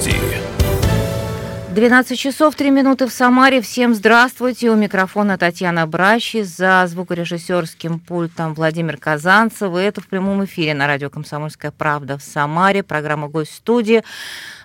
студии. 12 часов 3 минуты в Самаре. Всем здравствуйте. У микрофона Татьяна Брачи, за звукорежиссерским пультом Владимир Казанцев. И это в прямом эфире на радио «Комсомольская правда» в Самаре. Программа «Гость студии».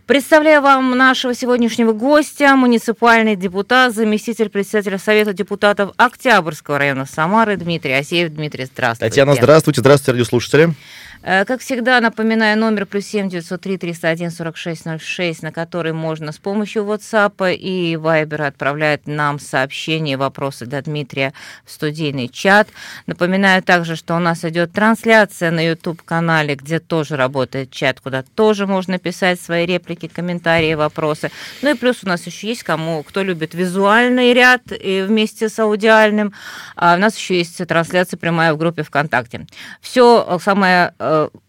Представляю вам нашего сегодняшнего гостя, муниципальный депутат, заместитель председателя Совета депутатов Октябрьского района Самары Дмитрий Асеев. Дмитрий, здравствуйте. Татьяна, здравствуйте. Здравствуйте, радиослушатели. Как всегда, напоминаю, номер +7 903 301 46 06, на который можно с помощью WhatsApp и Viber отправлять нам сообщения и вопросы для Дмитрия в студийный чат. Напоминаю также, что у нас идет трансляция на YouTube-канале, где тоже работает чат, куда тоже можно писать свои реплики, комментарии, вопросы. Ну и плюс у нас еще есть кто любит визуальный ряд и вместе с аудиальным. У нас еще есть трансляция прямая в группе ВКонтакте. Все самое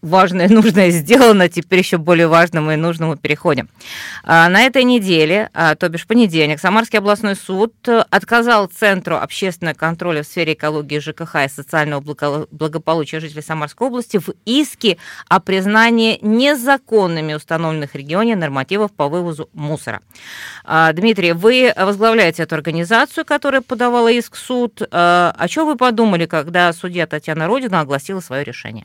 важное и нужное сделано. Теперь еще более важному и нужному переходим. На этой неделе, то бишь понедельник, Самарский областной суд отказал Центру общественного контроля в сфере экологии ЖКХ и социального благополучия жителей Самарской области в иске о признании незаконными установленных в регионе нормативов по вывозу мусора. Дмитрий, вы возглавляете эту организацию, которая подавала иск в суд. О чем вы подумали, когда судья Татьяна Родина огласила свое решение?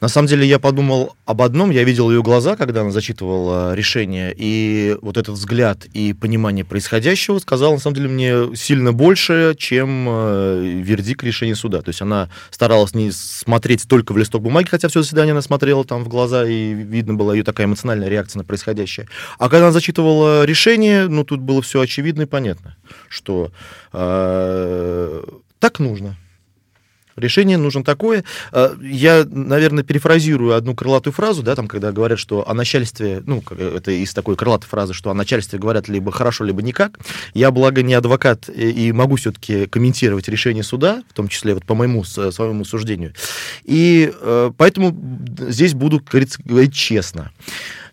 На самом деле я подумал об одном. Я видел ее глаза, когда она зачитывала решение, и вот этот взгляд и понимание происходящего сказал, на самом деле, мне сильно больше, чем вердикт решения суда. То есть она старалась не смотреть только в листок бумаги, хотя все заседание она смотрела там в глаза, и видно была ее такая эмоциональная реакция на происходящее. А когда она зачитывала решение, тут было все очевидно и понятно, что так нужно. Решение нужно такое. Я, наверное, перефразирую одну крылатую фразу, когда говорят, что о начальстве, это из такой крылатой фразы, что о начальстве говорят либо хорошо, либо никак. Я, благо, не адвокат и могу все-таки комментировать решение суда, в том числе по моему своему суждению. И поэтому здесь буду, как говорится, говорить честно.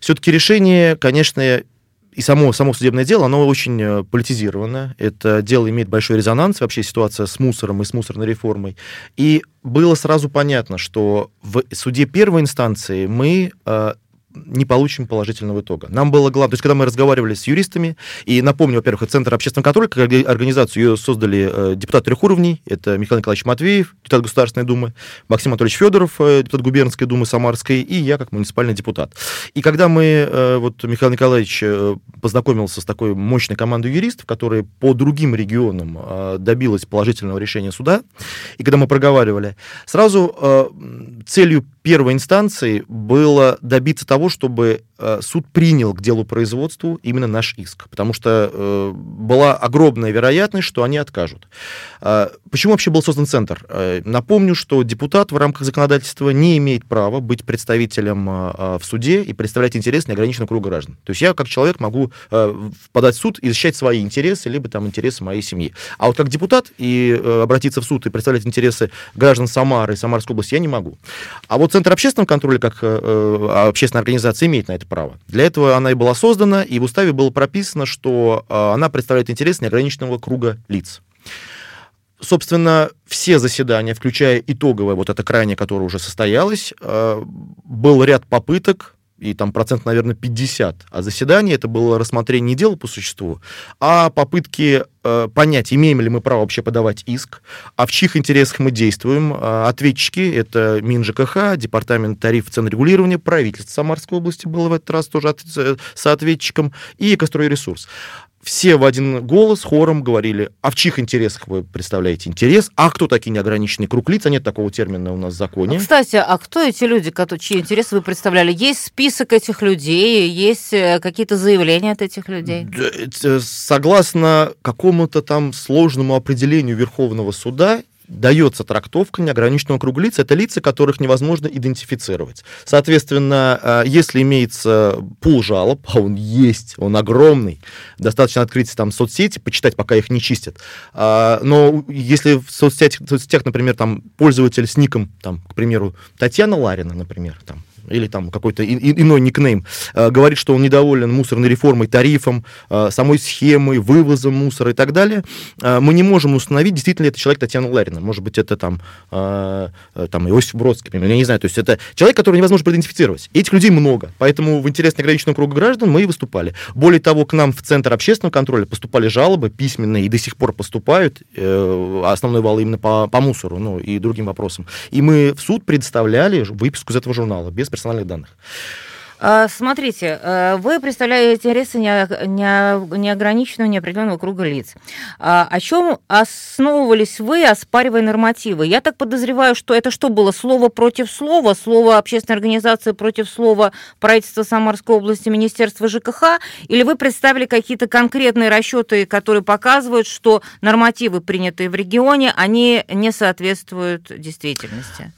Все-таки решение, конечно... И само судебное дело, оно очень политизировано. Это дело имеет большой резонанс, вообще ситуация с мусором и с мусорной реформой. И было сразу понятно, что в суде первой инстанции мы... не получим положительного итога. Нам было главное... То есть, когда мы разговаривали с юристами, и напомню, во-первых, Центр общественного контроля, как организацию, ее создали депутаты 3 уровней, это Михаил Николаевич Матвеев, депутат Государственной Думы, Максим Анатольевич Федоров, депутат Губернской Думы Самарской, и я, как муниципальный депутат. И когда мы, Михаил Николаевич познакомился с такой мощной командой юристов, которая по другим регионам добилась положительного решения суда, и когда мы проговаривали, сразу целью первой инстанции было добиться того, чтобы суд принял к делу производству именно наш иск, потому что была огромная вероятность, что они откажут. Почему вообще был создан центр? Напомню, что депутат в рамках законодательства не имеет права быть представителем в суде и представлять интересы неограниченного круга граждан. То есть я, как человек, могу подать в суд и защищать свои интересы, либо там интересы моей семьи. А вот как депутат и обратиться в суд и представлять интересы граждан Самары и Самарской области я не могу. А вот Центр общественного контроля, как общественная организация, имеет на это право. Для этого она и была создана, и в уставе было прописано, что она представляет интерес неограниченного круга лиц. Собственно, все заседания, включая итоговое, вот это крайнее, которое уже состоялось, был ряд попыток, и там 50%, а заседание это было рассмотрение не дела по существу, а попытки понять, имеем ли мы право вообще подавать иск, а в чьих интересах мы действуем. Ответчики — это МинЖКХ, Департамент тарифов и цен регулирования, правительство Самарской области было в этот раз тоже соответчиком, и Экостройресурс. Все в один голос, хором говорили, а в чьих интересах вы представляете интерес, а кто такие неограниченный круг лиц, а нет такого термина у нас в законе. Кстати, а кто эти люди, чьи интересы вы представляли? Есть список этих людей, есть какие-то заявления от этих людей? Согласно какому-то там сложному определению Верховного суда, дается трактовка неограниченного круга лиц. Это лица, которых невозможно идентифицировать. Соответственно, если имеется пул жалоб, а он есть, он огромный, достаточно открыть там соцсети, почитать, пока их не чистят. Но если в соцсетях, например, там пользователь с ником, там, к примеру, Татьяна Ларина, например, там, или там какой-то иной никнейм, говорит, что он недоволен мусорной реформой, тарифом, самой схемой, вывозом мусора и так далее, мы не можем установить, действительно ли это человек Татьяна Ларина. Может быть, это там Иосиф Бродский, я не знаю. То есть это человек, которого невозможно идентифицировать. Этих людей много, поэтому в интересах ограниченного круга граждан мы и выступали. Более того, к нам в Центр общественного контроля поступали жалобы письменные, и до сих пор поступают, основной вал именно по мусору, ну и другим вопросам. И мы в суд предоставляли выписку из этого журнала без персональных данных. Смотрите, вы представляете интересы неограниченного, неопределенного круга лиц. О чем основывались вы, оспаривая нормативы? Я так подозреваю, что это что было? Слово против слова? Слово общественной организации против слова правительства Самарской области, Министерства ЖКХ? Или вы представили какие-то конкретные расчеты, которые показывают, что нормативы, принятые в регионе, они не соответствуют действительности?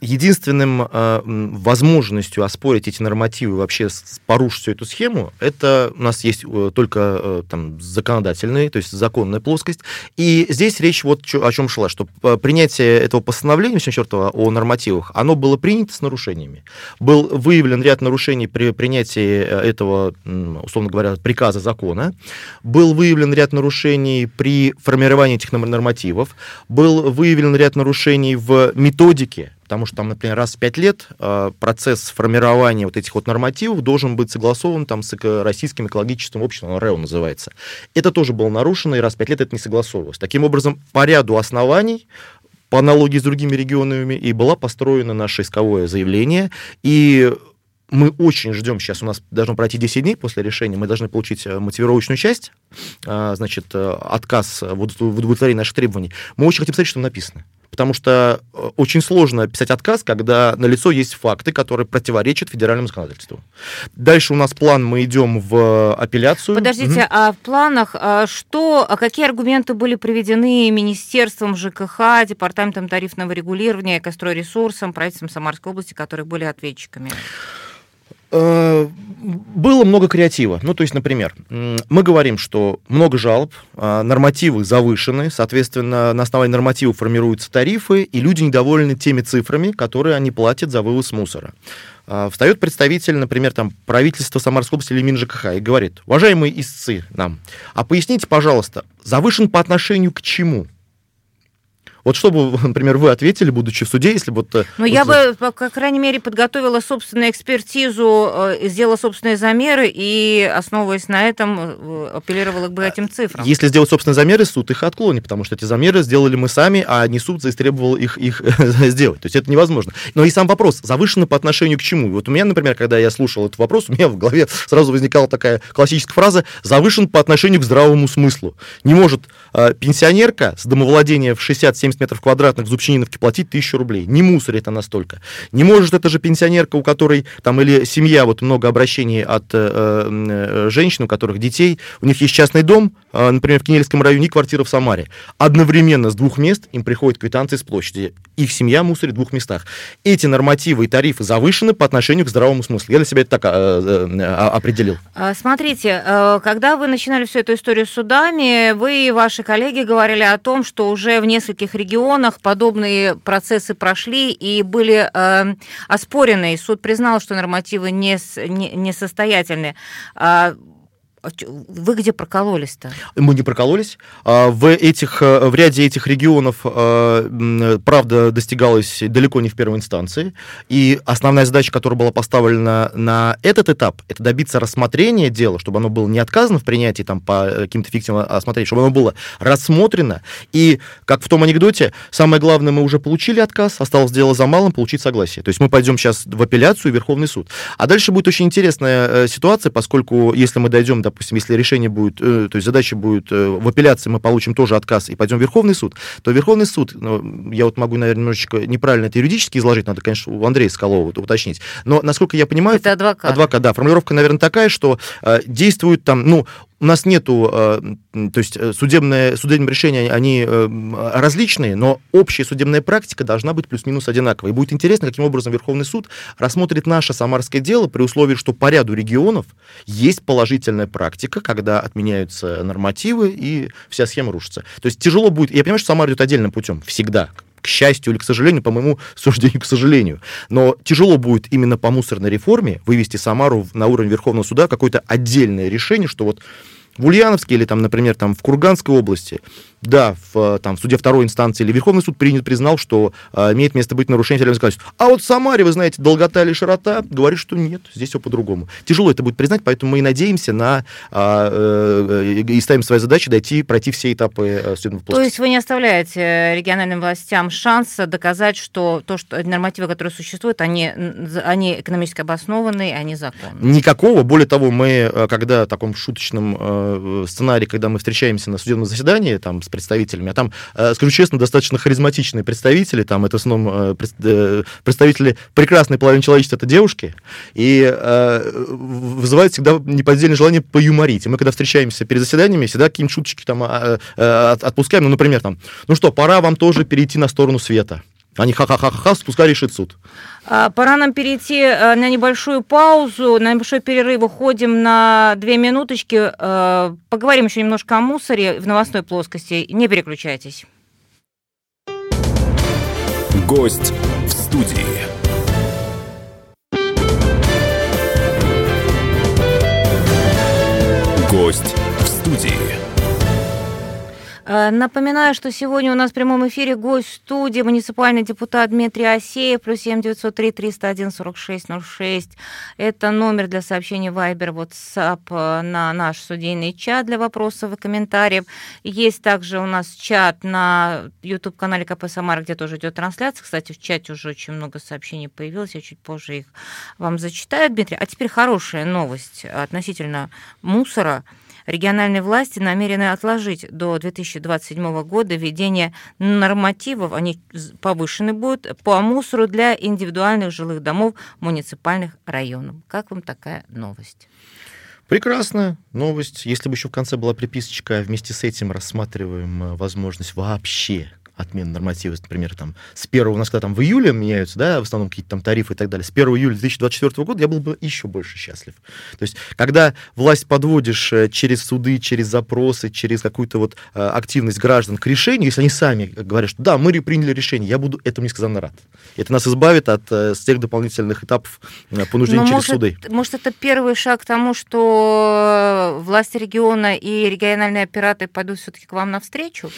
Единственным возможностью оспорить эти нормативы, вообще порушить всю эту схему, это у нас есть только там законодательная, то есть законная плоскость. И здесь речь вот о чем шла, что принятие этого постановления, чертова, о нормативах, оно было принято с нарушениями. Был выявлен ряд нарушений при принятии этого, условно говоря, приказа закона, был выявлен ряд нарушений при формировании этих нормативов, был выявлен ряд нарушений в методике, потому что там, например, раз в 5 лет процесс формирования вот этих вот нормативов должен быть согласован там, с Российским экологическим обществом, оно РЭО называется. Это тоже было нарушено, и раз в 5 лет это не согласовывалось. Таким образом, по ряду оснований, по аналогии с другими регионами, и было построено наше исковое заявление, и... Мы очень ждем, сейчас у нас должно пройти 10 дней после решения, мы должны получить мотивировочную часть, значит, отказ в удовлетворении наших требований. Мы очень хотим посмотреть, что там написано. Потому что очень сложно писать отказ, когда налицо есть факты, которые противоречат федеральному законодательству. Дальше у нас план, мы идем в апелляцию. Подождите, а в планах какие аргументы были приведены Министерством ЖКХ, Департаментом тарифного регулирования, Экостройресурсом, правительством Самарской области, которые были ответчиками? Было много креатива. Ну, то есть, например, мы говорим, что много жалоб, нормативы завышены, соответственно, на основании нормативов формируются тарифы, и люди недовольны теми цифрами, которые они платят за вывоз мусора. Встает представитель, например, там, правительства Самарской области или МинЖКХ и говорит: уважаемые истцы нам, а поясните, пожалуйста, завышен по отношению к чему? Вот что бы, например, вы ответили, будучи в суде, если бы... Я бы, по крайней мере, подготовила собственную экспертизу, сделала собственные замеры и, основываясь на этом, апеллировала бы этим цифрам. Если сделать собственные замеры, суд их отклонит, потому что эти замеры сделали мы сами, а не суд заистребовал их сделать. То есть это невозможно. Но и сам вопрос, завышено по отношению к чему? Вот у меня, например, когда я слушал этот вопрос, у меня в голове сразу возникала такая классическая фраза: завышен по отношению к здравому смыслу. Не может пенсионерка с домовладения в 60-70 метров квадратных в Зубчининовке платить 1000 рублей. Не мусорит она столько. Не может эта же пенсионерка, у которой там или семья, вот много обращений от женщин, у которых детей, у них есть частный дом, например, в Кинельском районе, и квартира в Самаре. Одновременно с 2 мест им приходят квитанции с площади. Их семья мусорит в 2 местах. Эти нормативы и тарифы завышены по отношению к здравому смыслу. Я для себя это так определил. Смотрите, когда вы начинали всю эту историю с судами, вы и ваши коллеги говорили о том, что уже в нескольких регионах подобные процессы прошли и были оспорены, и суд признал, что нормативы несостоятельны. Вы где прокололись-то? Мы не прокололись. В ряде этих регионов правда достигалась далеко не в первой инстанции. И основная задача, которая была поставлена на этот этап, это добиться рассмотрения дела, чтобы оно было не отказано в принятии там, по каким-то фиктивным осмотрениям, чтобы оно было рассмотрено. И, как в том анекдоте, самое главное, мы уже получили отказ, осталось дело за малым, получить согласие. То есть мы пойдем сейчас в апелляцию и Верховный суд. А дальше будет очень интересная ситуация, поскольку если мы дойдем, допустим, если решение будет, то есть задача будет в апелляции, мы получим тоже отказ и пойдем в Верховный суд, то Верховный суд, я вот могу, наверное, немножечко неправильно это юридически изложить, надо, конечно, у Андрея Скалова уточнить, но, насколько я понимаю... Это адвокат, да, формулировка, наверное, такая, что действует там, у нас нету, то есть судебные решения, они различные, но общая судебная практика должна быть плюс-минус одинаковой. И будет интересно, каким образом Верховный суд рассмотрит наше самарское дело при условии, что по ряду регионов есть положительная практика, когда отменяются нормативы и вся схема рушится. То есть тяжело будет, я понимаю, что Самара идет отдельным путем всегда, к к счастью или к сожалению, по моему суждению, к сожалению. Но тяжело будет именно по мусорной реформе вывести Самару на уровень Верховного суда какое-то отдельное решение, что вот в Ульяновске или, там, например, там, в Курганской области, да, в суде второй инстанции или Верховный суд признал, что имеет место быть нарушение федерального законодательства. А вот в Самаре, вы знаете, долгота или широта, говорит, что нет, здесь все по-другому. Тяжело это будет признать, поэтому мы и надеемся на и ставим свои задачи пройти все этапы судебного процесса. То есть вы не оставляете региональным властям шанса доказать, что нормативы, которые существуют, они экономически обоснованы, они законны? Никакого. Более того, мы, когда в таком шуточном сценарий, когда мы встречаемся на судебном заседании там, с представителями, а там, скажу честно, достаточно харизматичные представители, там это в основном представители прекрасной половины человечества, это девушки, и вызывают всегда неподдельное желание поюморить. И мы, когда встречаемся перед заседаниями, всегда какие-нибудь шуточки там отпускаем, ну, например, там, ну что, пора вам тоже перейти на сторону света. Они ха-ха-ха-ха, пускай решит суд. Пора нам перейти на небольшую паузу, на небольшой перерыв. Уходим на 2 минуточки. Поговорим еще немножко о мусоре в новостной плоскости. Не переключайтесь. Гость в студии. Гость в студии. Напоминаю, что сегодня у нас в прямом эфире гость студии, муниципальный депутат Дмитрий Асеев, +7 903 301 46 06. Это номер для сообщений Viber, WhatsApp на наш судейный чат для вопросов и комментариев. Есть также у нас чат на YouTube-канале КП Самара, где тоже идет трансляция. Кстати, в чате уже очень много сообщений появилось, я чуть позже их вам зачитаю, Дмитрий. А теперь хорошая новость относительно мусора. Региональные власти намерены отложить до 2027 года введение нормативов, они повышены будут, по мусору для индивидуальных жилых домов муниципальных районов. Как вам такая новость? Прекрасная новость. Если бы еще в конце была приписочка, вместе с этим рассматриваем возможность вообще отмены норматива, например, там, с 1 у нас когда там в июле меняются, да, в основном какие-то там тарифы и так далее, с 1 июля 2024 года я был бы еще больше счастлив. То есть, когда власть подводишь через суды, через запросы, через какую-то вот активность граждан к решению, если они сами говорят, что да, мы приняли решение, я буду этому несказанно рад. Это нас избавит от всех дополнительных этапов понуждения через суды. Может, это первый шаг к тому, что власти региона и региональные операторы пойдут все-таки к вам навстречу?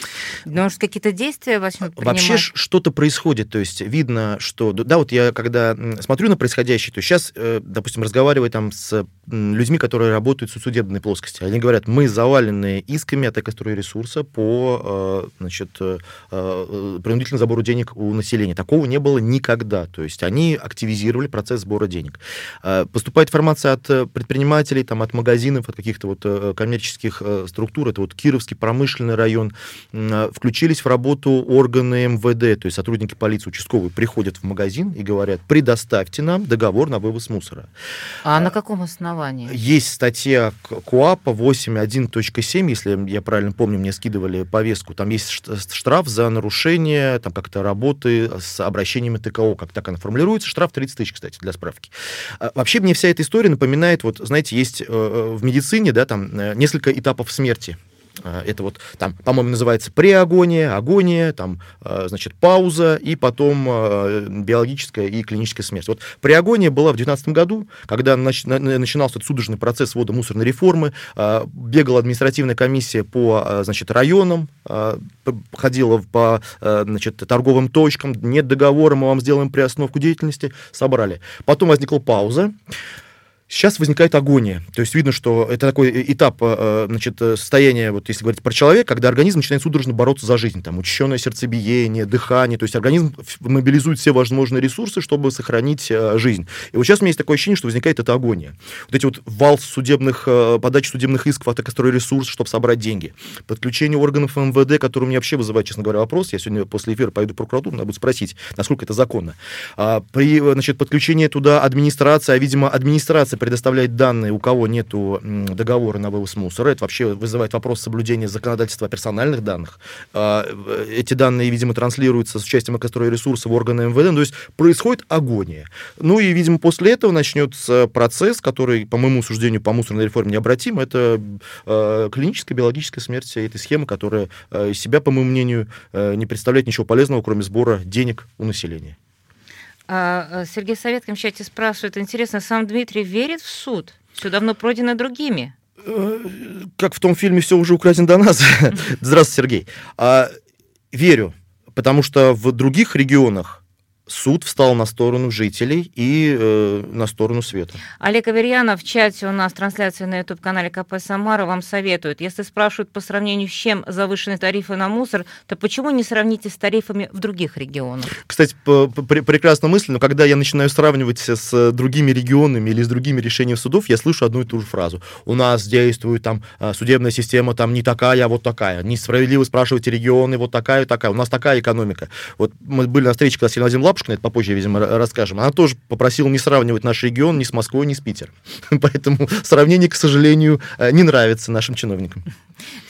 Может, какие-то действия вообще что-то происходит, то есть видно, что... Да, вот я когда смотрю на происходящее, то сейчас, допустим, разговариваю там с людьми, которые работают в судебной плоскости, они говорят, мы завалены исками от Экостройресурса по, значит, принудительному забору денег у населения. Такого не было никогда, то есть они активизировали процесс сбора денег. Поступает информация от предпринимателей, там, от магазинов, от каких-то вот коммерческих структур, это вот Кировский промышленный район, включились в работу органы МВД, то есть сотрудники полиции, участковые, приходят в магазин и говорят, предоставьте нам договор на вывоз мусора. А на каком основании? Есть статья КоАПа 8.1.7, если я правильно помню, мне скидывали повестку, там есть штраф за нарушение там, как-то работы с обращениями ТКО, как так она формулируется, штраф 30 тысяч, кстати, для справки. Вообще мне вся эта история напоминает, вот, знаете, есть в медицине, да, там несколько этапов смерти. Это вот там, по-моему, называется преагония, агония, там, значит, пауза и потом биологическая и клиническая смерть. Вот преагония была в 2019 году, когда начинался этот судорожный процесс ввода мусорной реформы, бегала административная комиссия по, значит, районам, ходила по, значит, торговым точкам, нет договора, мы вам сделаем приостановку деятельности, собрали. Потом возникла пауза. Сейчас возникает агония. То есть видно, что это такой этап, значит, состояния, вот если говорить про человека, когда организм начинает судорожно бороться за жизнь. Там учащенное сердцебиение, дыхание. То есть организм мобилизует все возможные ресурсы, чтобы сохранить жизнь. И вот сейчас у меня есть такое ощущение, что возникает эта агония. Вот эти вот вал судебных, подач судебных исков от Экостройресурс, чтобы собрать деньги. Подключение органов МВД, которые у меня вообще вызывают, честно говоря, вопрос. Я сегодня после эфира пойду в прокуратуру, надо будет спросить, насколько это законно. При, значит, подключении туда администрации, а, видимо, администрация предоставлять данные, у кого нет договора на вывоз мусора. Это вообще вызывает вопрос соблюдения законодательства о персональных данных. Эти данные, видимо, транслируются с участием Экостройресурса в органы МВД. То есть происходит агония. Ну и, видимо, после этого начнется процесс, который, по моему суждению, по мусорной реформе необратим. Это клиническая биологическая смерть этой схемы, которая из себя, по моему мнению, не представляет ничего полезного, кроме сбора денег у населения. Сергей Советкин в чате спрашивает, интересно, сам Дмитрий верит в суд? Все давно пройдено другими. Как в том фильме «Все уже украдено до нас». Здравствуй, Сергей. Верю, потому что в других регионах суд встал на сторону жителей и на сторону света. Олег Аверьянов в чате у нас, трансляция на YouTube-канале КП Самара, вам советует. Если спрашивают, по сравнению с чем завышены тарифы на мусор, то почему не сравните с тарифами в других регионах? Кстати, прекрасная мысль, но когда я начинаю сравнивать с другими регионами или с другими решениями судов, я слышу одну и ту же фразу. У нас действует там судебная система там не такая, а вот такая. Несправедливо спрашиваете регионы, вот такая, такая. У нас такая экономика. Вот мы были на встрече, когда с Еленой Владимировной Лапушкиной, это попозже, видимо, расскажем. Она тоже попросила не сравнивать наш регион ни с Москвой, ни с Питером. Поэтому сравнение, к сожалению, не нравится нашим чиновникам.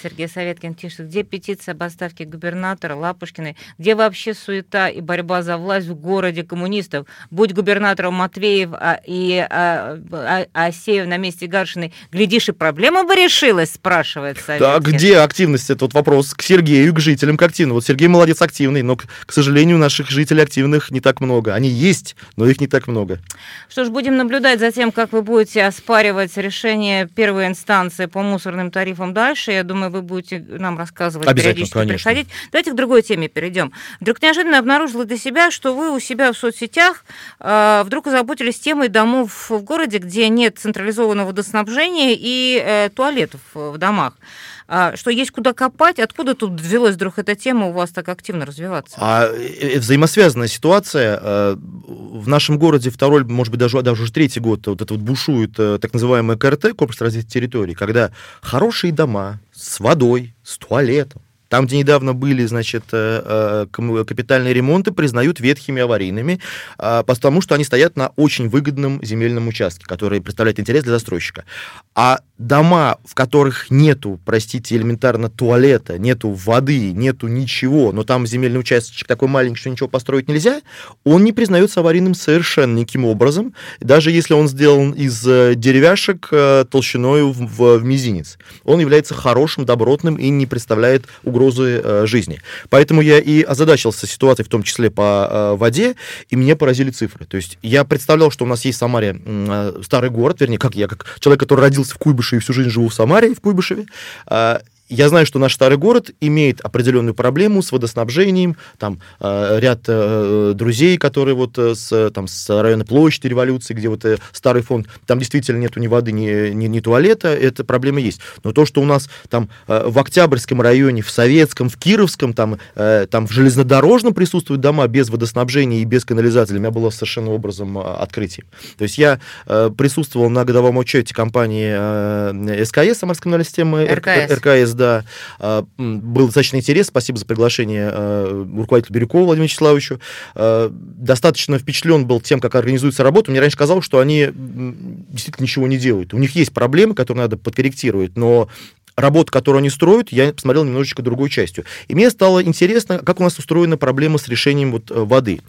Сергей Советкин пишет, где петиция об отставке губернатора Лапушкиной? Где вообще суета и борьба за власть в городе коммунистов? Будь губернатором Матвеев и Асеев на месте Гаршиной, глядишь, и проблема бы решилась, спрашивает Советкин. Да, где активность? Это вот вопрос к Сергею, к жителям, к активным. Вот Сергей молодец, активный, но, к сожалению, наших жителей активных не так много. Они есть, но их не так много. Что ж, будем наблюдать за тем, как вы будете оспаривать решение первой инстанции по мусорным тарифам дальше. Я думаю, вы будете нам рассказывать, периодически приходить. Давайте к другой теме перейдем. Вдруг неожиданно обнаружила для себя, что вы у себя в соцсетях вдруг озаботились темой домов в городе, где нет централизованного водоснабжения и туалетов в домах. Что есть куда копать? Откуда тут взялась вдруг эта тема у вас так активно развиваться? Взаимосвязанная ситуация. В нашем городе второй, может быть, даже уже третий год вот это вот бушует так называемая КРТ, комплекс развития территорий, когда хорошие дома с водой, с туалетом, там, где недавно были, значит, капитальные ремонты, признают ветхими, аварийными, потому что они стоят на очень выгодном земельном участке, который представляет интерес для застройщика. А дома, в которых нету, простите, элементарно туалета, нету воды, нету ничего, но там земельный участок такой маленький, что ничего построить нельзя, он не признается аварийным совершенно никаким образом, даже если он сделан из деревяшек толщиной в мизинец. Он является хорошим, добротным и не представляет угрозы жизни. Поэтому я и озадачился ситуацией, в том числе по воде, и меня поразили цифры. То есть я представлял, что у нас есть в Самаре старый город, вернее, как я, как человек, который родился в Куйбышеве и всю жизнь живу в Самаре, в Куйбышеве, я знаю, что наш старый город имеет определенную проблему с водоснабжением. Там ряд друзей, которые вот с района площади Революции, где вот старый фонд, там действительно нету ни воды, ни туалета, эта проблема есть. Но то, что у нас там в Октябрьском районе, в Советском, в Кировском, там в Железнодорожном присутствуют дома без водоснабжения и без канализации, для меня было совершенно образом открытием. То есть я присутствовал на годовом отчете компании СКС, Самарской канализационной системы, РКС, да, был достаточно интерес. Спасибо за приглашение руководителю Бирюкову Владимиру Вячеславовичу. Достаточно впечатлен был тем, как организуется работа. Мне раньше казалось, что они действительно ничего не делают. У них есть проблемы, которые надо подкорректировать, но работу, которую они строят, я посмотрел немножечко другой частью. И мне стало интересно, как у нас устроена проблема с решением вот воды.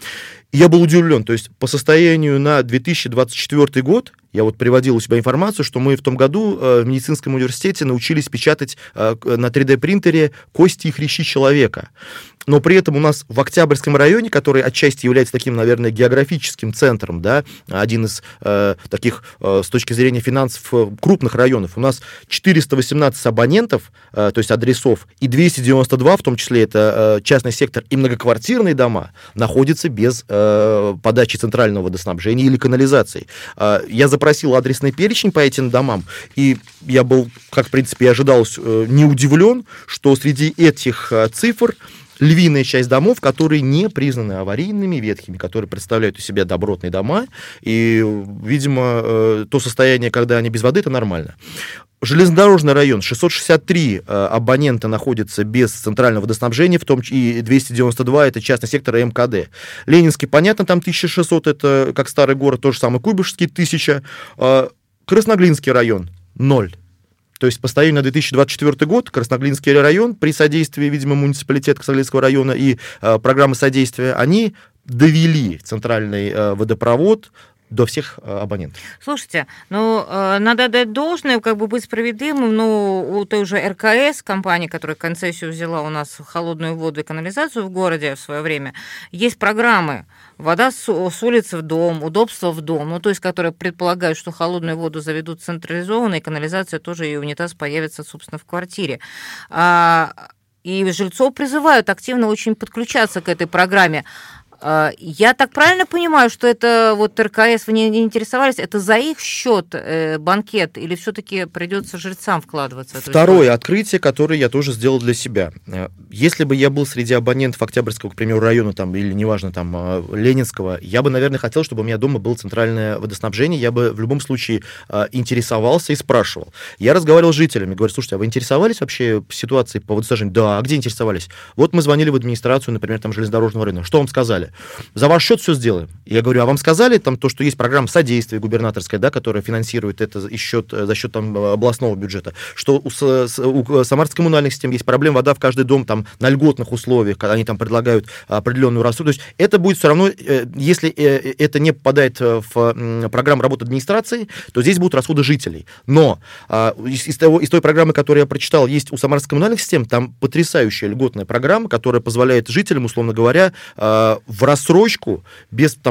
И я был удивлен. То есть по состоянию на 2024 год, я вот приводил у себя информацию, что мы в том году в медицинском университете научились печатать на 3D-принтере кости и хрящи человека. Но при этом у нас в Октябрьском районе, который отчасти является таким, наверное, географическим центром, да, один из таких, с точки зрения финансов, крупных районов, у нас 418 абонентов, то есть адресов, и 292, в том числе это частный сектор и многоквартирные дома, находятся без подачи центрального водоснабжения или канализации. Я запросил адресный перечень по этим домам, и я был, как, в принципе, и ожидалось, не удивлен, что среди этих цифр львиная часть домов, которые не признаны аварийными, ветхими, которые представляют из себя добротные дома, и, видимо, то состояние, когда они без воды, это нормально. Железнодорожный район, 663 абонента находятся без центрального водоснабжения, в том числе и 292 это частный сектор и МКД. Ленинский, понятно, там 1600, это как старый город, то же самое Куйбышевский, 1000. Красноглинский район – 0. То есть по состоянию на 2024 год Красноглинский район при содействии, видимо, муниципалитета Красноглинского района и программы содействия, они довели центральный водопровод до всех абонентов. Слушайте, надо отдать должное, быть справедливым, у той же РКС, компании, которая концессию взяла у нас холодную воду и канализацию в городе в свое время, есть программы «Вода с улицы в дом», «Удобство в дом», то есть, которые предполагают, что холодную воду заведут централизованно, и канализация тоже, и унитаз появится, собственно, в квартире. И жильцов призывают активно очень подключаться к этой программе. Я так правильно понимаю, что это РКС, вы не интересовались, это за их счет банкет, или все-таки придется жильцам вкладываться? Второе открытие, которое я тоже сделал для себя. Если бы я был среди абонентов Октябрьского, к примеру, района, или неважно, Ленинского, я бы, наверное, хотел, чтобы у меня дома было центральное водоснабжение, я бы в любом случае интересовался и спрашивал. Я разговаривал с жителями, говорю, слушайте, а вы интересовались вообще ситуацией по водоснабжению? Да, а где интересовались? Мы звонили в администрацию, например, железнодорожного рынка, что вам сказали? За ваш счет все сделаем. Я говорю, а вам сказали, то, что есть программа содействия губернаторская, которая финансирует это за счет областного бюджета, что у самарских коммунальных систем есть проблема, вода в каждый дом на льготных условиях, когда они предлагают определенную рассуду. То есть это будет все равно, если это не попадает в программу работы администрации, то здесь будут расходы жителей. Но из той программы, которую я прочитал, есть у самарских коммунальных систем, там потрясающая льготная программа, которая позволяет жителям, условно говоря, в рассрочку,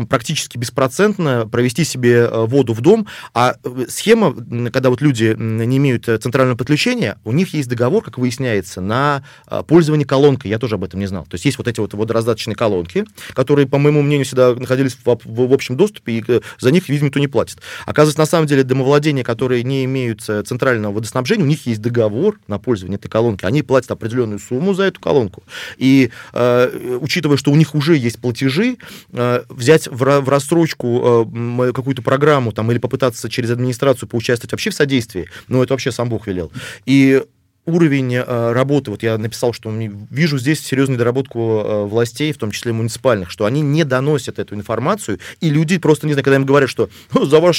практически беспроцентно провести себе воду в дом. А схема, когда люди не имеют центрального подключения, у них есть договор, как выясняется, на пользование колонкой. Я тоже об этом не знал. То есть есть эти водораздаточные колонки, которые, по моему мнению, всегда находились в общем доступе, и за них, видимо, никто не платит. Оказывается, на самом деле, домовладения, которые не имеют центрального водоснабжения, у них есть договор на пользование этой колонки. Они платят определенную сумму за эту колонку. И, учитывая, что у них уже есть платежи, взять в рассрочку какую-то программу или попытаться через администрацию поучаствовать вообще в содействии, это вообще сам Бог велел. И уровень работы, я написал, что вижу здесь серьезную недоработку властей, в том числе муниципальных, что они не доносят эту информацию, и люди просто, не знаю, когда им говорят, что за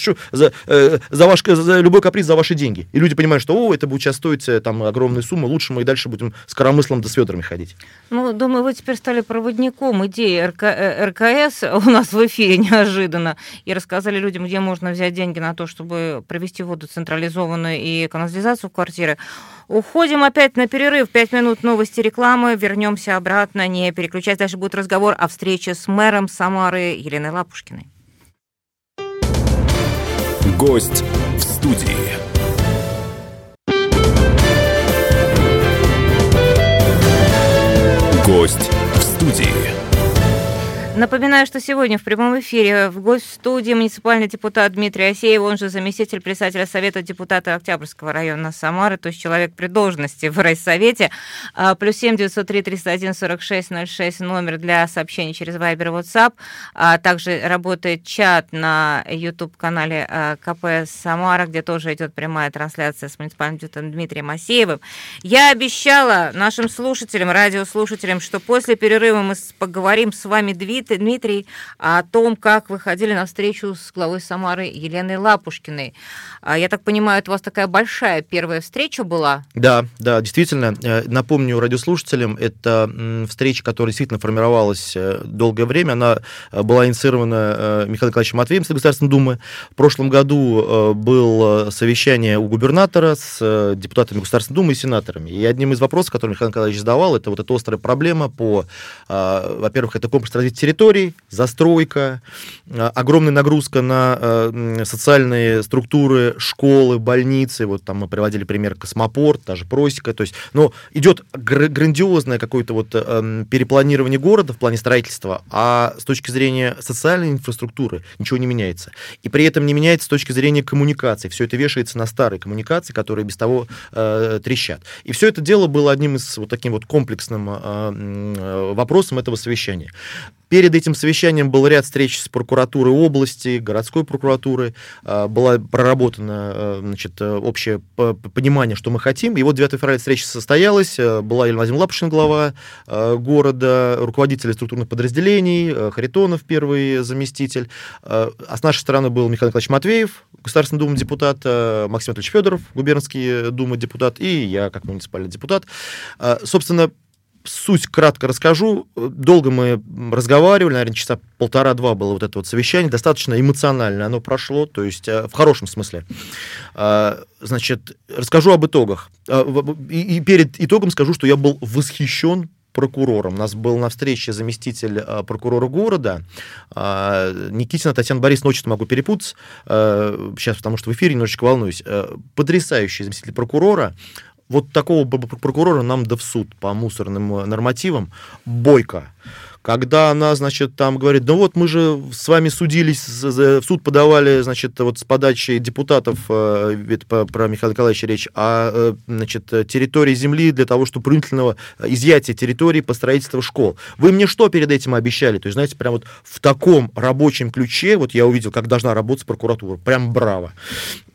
любой каприз, за ваши деньги. И люди понимают, что это будет сейчас стоить огромные суммы, лучше мы и дальше будем с коромыслом да с ведрами ходить. Думаю, вы теперь стали проводником идеи РКС у нас в эфире неожиданно, и рассказали людям, где можно взять деньги на то, чтобы провести воду централизованную и канализацию в квартиры. Уходим опять на перерыв. 5 минут новости, рекламы. Вернемся обратно. Не переключаясь, дальше будет разговор о встрече с мэром Самары Еленой Лапушкиной. Гость в студии. Гость в студии. Напоминаю, что сегодня в прямом эфире в гостстудии муниципальный депутат Дмитрий Асеев, он же заместитель председателя Совета депутата Октябрьского района Самары, то есть человек при должности в райсовете. +7 903 301 46 06 номер для сообщений через Viber, WhatsApp. Также работает чат на YouTube-канале КП Самара, где тоже идет прямая трансляция с муниципальным депутатом Дмитрием Асеевым. Я обещала нашим слушателям, радиослушателям, что после перерыва мы поговорим с вами, Дмитрий, о том, как вы ходили на встречу с главой Самары Еленой Лапушкиной. Я так понимаю, это у вас такая большая первая встреча была? Да, действительно. Напомню радиослушателям, это встреча, которая действительно формировалась долгое время. Она была инициирована Михаилом Николаевичем Матвеевым с Государственной Думы. В прошлом году было совещание у губернатора с депутатами Государственной Думы и сенаторами. И одним из вопросов, который Михаил Николаевич задавал, это эта острая проблема по, во-первых, это комплекс развития территорий, застройка, огромная нагрузка на социальные структуры, школы, больницы. Мы приводили пример космопорт, даже Просека. То есть, идет грандиозное какое-то перепланирование города в плане строительства, а с точки зрения социальной инфраструктуры ничего не меняется. И при этом не меняется с точки зрения коммуникаций. Все это вешается на старые коммуникации, которые без того трещат. И все это дело было одним из таким комплексным вопросом этого совещания. Перед этим совещанием был ряд встреч с прокуратурой области, городской прокуратурой. Была проработана общее понимание, что мы хотим. И 9 февраля встреча состоялась. Была Елена Владимировна Лапушкина, глава города, руководители структурных подразделений, Харитонов, первый заместитель. А с нашей стороны был Михаил Николаевич Матвеев, Государственная дума депутат, Максим Анатольевич Федоров, губернский дума депутат, и я как муниципальный депутат. Собственно, суть кратко расскажу. Долго мы разговаривали, наверное, часа полтора-два было вот это вот совещание. Достаточно эмоционально оно прошло, то есть в хорошем смысле. Значит, расскажу об итогах. И перед итогом скажу, что я был восхищен прокурором. У нас был на встрече заместитель прокурора города Никитина Татьяна Борисовна, отчество могу перепутать, сейчас, потому что в эфире немножечко волнуюсь. Потрясающий заместитель прокурора. Вот такого прокурора нам да в суд по мусорным нормативам. Бойко. Когда она, значит, там говорит, ну вот мы же с вами судились, в суд подавали, значит, вот с подачи депутатов, это про Михаила Николаевича речь, о, значит, территории земли для того, чтобы принудительного изъятия территории по строительству школ. Вы мне что перед этим обещали? То есть, знаете, прям вот в таком рабочем ключе, вот я увидел, как должна работать прокуратура. Прям браво.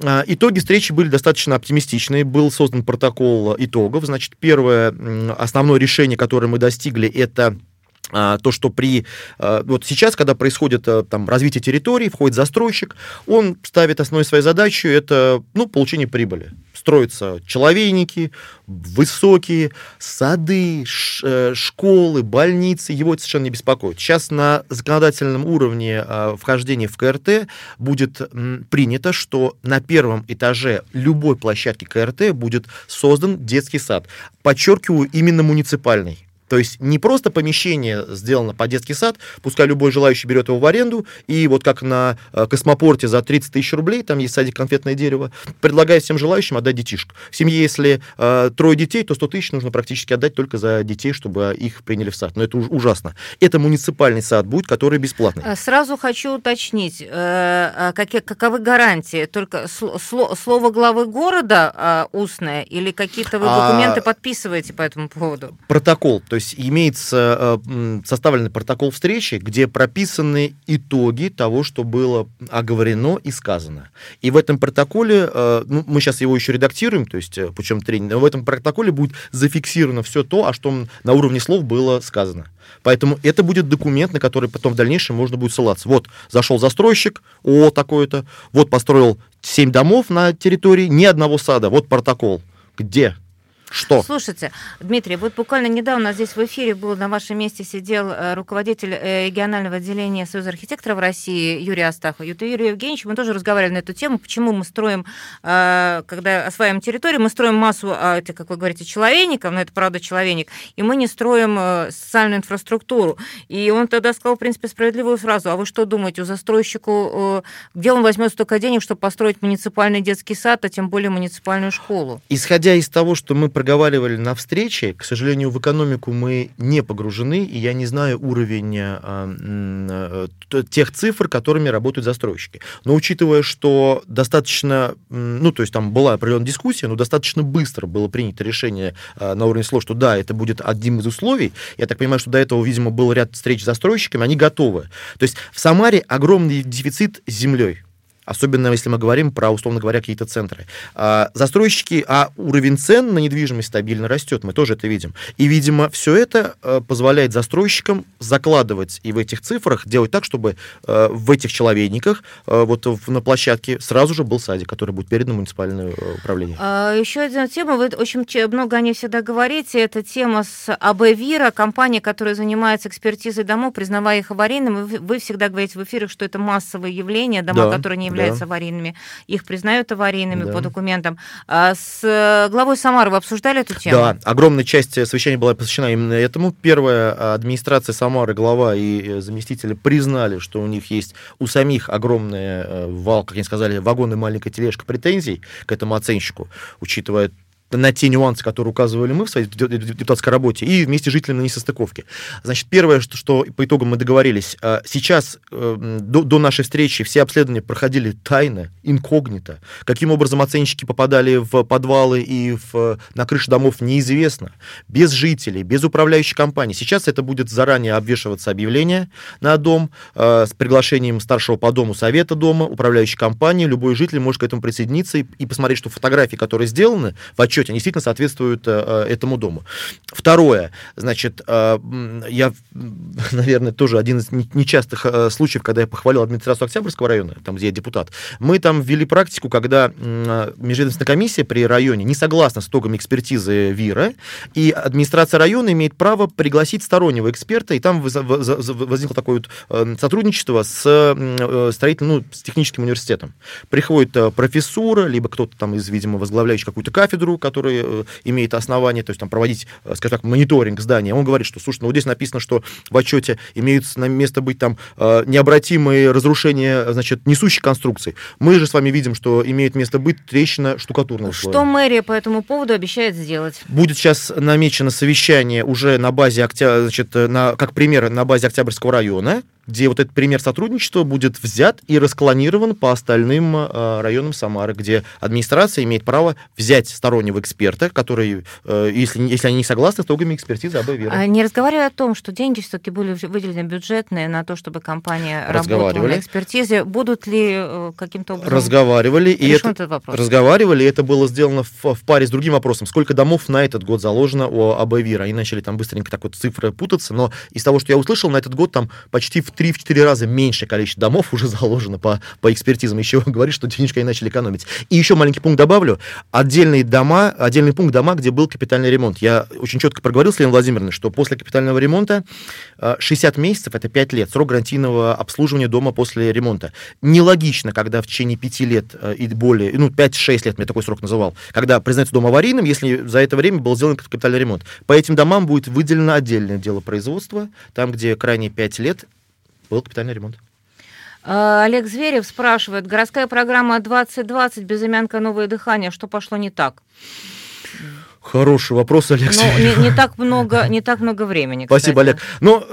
Итоги встречи были достаточно оптимистичные. Был создан протокол итогов. Значит, первое основное решение, которое мы достигли, это то, что при... Вот сейчас, когда происходит там развитие территории, входит застройщик, он ставит основной своей задачей, это, ну, получение прибыли. Строятся человейники, высокие, сады, школы, больницы, его это совершенно не беспокоит. Сейчас на законодательном уровне вхождения в КРТ будет принято, что на первом этаже любой площадки КРТ будет создан детский сад. Подчеркиваю, именно муниципальный. То есть не просто помещение сделано под детский сад, пускай любой желающий берет его в аренду, и вот как на Космопорте за 30 тысяч рублей, там есть садик «Конфетное дерево», предлагаю всем желающим отдать детишек. В семье, если трое детей, то 100 тысяч нужно практически отдать только за детей, чтобы их приняли в сад. Но это ужасно. Это муниципальный сад будет, который бесплатный. Сразу хочу уточнить, каковы гарантии? Только слово главы города устное или какие-то вы документы подписываете по этому поводу? Протокол. То есть имеется составленный протокол встречи, где прописаны итоги того, что было оговорено и сказано. И в этом протоколе, мы сейчас его еще редактируем, то есть путем тренинга, но в этом протоколе будет зафиксировано все то, о чем на уровне слов было сказано. Поэтому это будет документ, на который потом в дальнейшем можно будет ссылаться. Вот зашел застройщик, ООО такое-то, вот построил 7 домов на территории, ни одного сада, вот протокол. Где? Что? Слушайте, Дмитрий, вот буквально недавно здесь в эфире был, на вашем месте сидел руководитель регионального отделения Союза архитекторов России Юрий Астахов. Юрий Евгеньевич, мы тоже разговаривали на эту тему, почему мы строим, когда осваиваем территорию, мы строим массу, как вы говорите, человейников, но это правда человейник, и мы не строим социальную инфраструктуру. И он тогда сказал, в принципе, справедливую фразу, а вы что думаете, у застройщику, где он возьмет столько денег, чтобы построить муниципальный детский сад, а тем более муниципальную школу? Исходя из того, что мы проговаривали на встрече, к сожалению, в экономику мы не погружены, и я не знаю уровень тех цифр, которыми работают застройщики. Но учитывая, что достаточно, то есть там была определенная дискуссия, но достаточно быстро было принято решение на уровне слов, что да, это будет одним из условий. Я так понимаю, что до этого, видимо, был ряд встреч с застройщиками, они готовы. То есть в Самаре огромный дефицит с землей. Особенно, если мы говорим про, условно говоря, какие-то центры. Застройщики, уровень цен на недвижимость стабильно растет, мы тоже это видим. И, видимо, все это позволяет застройщикам закладывать и в этих цифрах, делать так, чтобы в этих человейниках, вот на площадке, сразу же был садик, который будет передан в муниципальное управление. Еще одна тема, вы очень много о ней всегда говорите, это тема с АБВИРа, компания, которая занимается экспертизой домов, признавая их аварийными. Вы всегда говорите в эфирах, что это массовое явление, дома, да, которые не являются аварийными. Их признают аварийными по документам. С главой Самары вы обсуждали эту тему? Да, огромная часть совещания была посвящена именно этому. Первое, администрация Самары, глава и заместители признали, что у них есть у самих огромные, как они сказали, вагон и маленькая тележка претензий к этому оценщику, учитывая на те нюансы, которые указывали мы в своей депутатской работе, и вместе с жителями на несостыковке. Значит, первое, что по итогам мы договорились, сейчас до нашей встречи все обследования проходили тайно, инкогнито. Каким образом оценщики попадали в подвалы и на крыши домов, неизвестно. Без жителей, без управляющей компании. Сейчас это будет заранее обвешиваться объявление на дом с приглашением старшего по дому совета дома, управляющей компании. Любой житель может к этому присоединиться и посмотреть, что фотографии, которые сделаны, в отчете, они действительно соответствуют этому дому. Второе, значит, я, наверное, тоже один из нечастых случаев, когда я похвалил администрацию Октябрьского района, там, где я депутат, мы там ввели практику, когда межведомственная комиссия при районе не согласна с итогами экспертизы ВИРа, и администрация района имеет право пригласить стороннего эксперта, и там возникло такое вот сотрудничество с строительным, ну, с техническим университетом. Приходит профессура, либо кто-то там из, видимо, возглавляющий какую-то кафедру, который имеет основание, то есть там проводить, скажем так, мониторинг здания. Он говорит, что, слушай, ну вот здесь написано, что в отчете имеют место быть там необратимые разрушения, значит, несущих конструкций. Мы же с вами видим, что имеет место быть трещина штукатурного слоя. Что мэрия по этому поводу обещает сделать? Будет сейчас намечено совещание уже на базе, значит, как пример, на базе Октябрьского района, где вот этот пример сотрудничества будет взят и расклонирован по остальным районам Самары, где администрация имеет право взять стороннего эксперта, который, если они не согласны с итогами экспертизы АБВИР. Не разговаривая о том, что деньги все-таки были выделены бюджетные на то, чтобы компания работала на экспертизе, будут ли каким-то образом решен этот вопрос? Разговаривали, и это было сделано в паре с другим вопросом. Сколько домов на этот год заложено у АБВИР? Они начали там быстренько так вот цифры путаться, но из того, что я услышал, на этот год там почти в 3-4 раза меньшее количество домов уже заложено по экспертизам. Еще говорит, что денежки они начали экономить. И еще маленький пункт добавлю. Отдельный пункт дома, где был капитальный ремонт. Я очень четко проговорил с Еленой Владимировной, что после капитального ремонта 60 месяцев, это 5 лет, срок гарантийного обслуживания дома после ремонта. Нелогично, когда в течение 5 лет и более, ну, 5-6 лет, я такой срок называл, когда признается дом аварийным, если за это время был сделан капитальный ремонт. По этим домам будет выделено отдельное дело производства, там, где крайние 5 лет был капитальный ремонт. Олег Зверев спрашивает, городская программа 2020, безымянка, новое дыхание, что пошло не так? Хороший вопрос, Олег. Не так много времени. Спасибо, кстати. Олег. Но,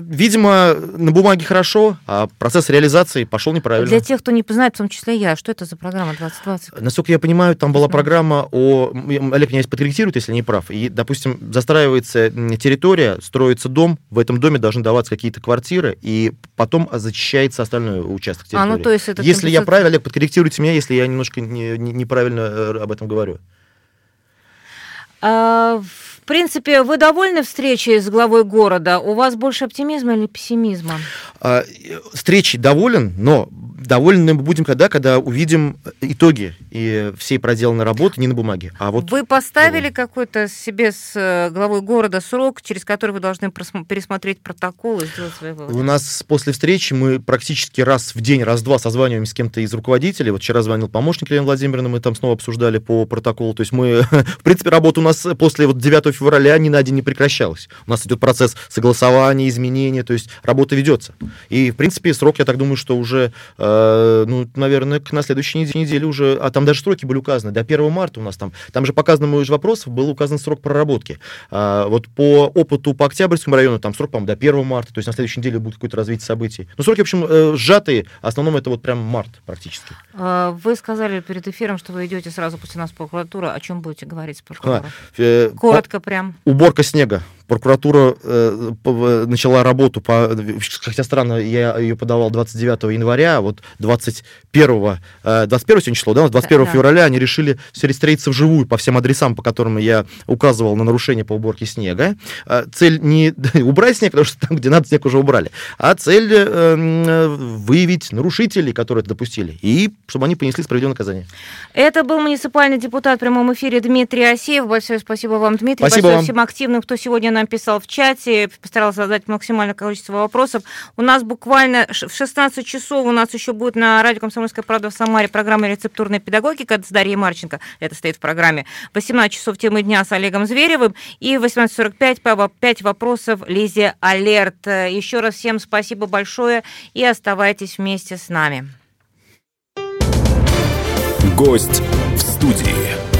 видимо, на бумаге хорошо, а процесс реализации пошел неправильно. Для тех, кто не знает, в том числе я, что это за программа 2020? Насколько я понимаю, там была программа Олег меня подкорректирует, если не прав. И, допустим, застраивается территория, строится дом, в этом доме должны даваться какие-то квартиры, и потом зачищается остальной участок территории. Ну, то есть это если я правильно, Олег, подкорректируйте меня, если я немножко неправильно об этом говорю. В принципе, вы довольны встречей с главой города? У вас больше оптимизма или пессимизма? Встречей доволен, но довольны мы будем когда увидим итоги и всей проделанной работы не на бумаге. А вот вы поставили какой-то себе с главой города срок, через который вы должны пересмотреть протокол и сделать свои выводы? У нас после встречи мы практически раз в день, раз-два созваниваемся с кем-то из руководителей. Вот вчера звонил помощник Елены Владимировны, мы там снова обсуждали по протоколу. То есть мы, в принципе, работа у нас после 9 февраля ни на день не прекращалась. У нас идет процесс согласования, изменения, то есть работа ведется. И, в принципе, срок, я так думаю, что уже... наверное, на следующей неделе уже... А там даже сроки были указаны. До 1 марта у нас там же по указанному из вопросов был указан срок проработки. Вот по опыту по Октябрьскому району там срок, по-моему, до 1 марта. То есть на следующей неделе будет какое-то развитие событий. Но сроки, в общем, сжатые. В основном это вот прям март практически. Вы сказали перед эфиром, что вы идете сразу после нас в прокуратуру. О чем будете говорить с прокуратурой? Коротко прям. Уборка снега. Прокуратура начала работу, хотя странно, я ее подавал 29 января, вот 21 сегодня число, да, 21 февраля они решили встретиться вживую по всем адресам, по которым я указывал на нарушение по уборке снега. Цель не убрать снег, потому что там, где надо, снег уже убрали, а цель выявить нарушителей, которые это допустили, и чтобы они понесли справедливое наказание. Это был муниципальный депутат в прямом эфире Дмитрий Асеев. Большое спасибо вам, Дмитрий. Спасибо вам. Всем активным, кто сегодня нам писал в чате, постаралась задать максимальное количество вопросов. У нас буквально в 16 часов у нас еще будет на радио «Комсомольская правда» в Самаре программа «Рецептурная педагогика» с Дарьей Марченко. Это стоит в программе. 18 часов темы дня с Олегом Зверевым. И в 18.45 5 вопросов Лизе Алерт. Еще раз всем спасибо большое и оставайтесь вместе с нами. Гость в студии.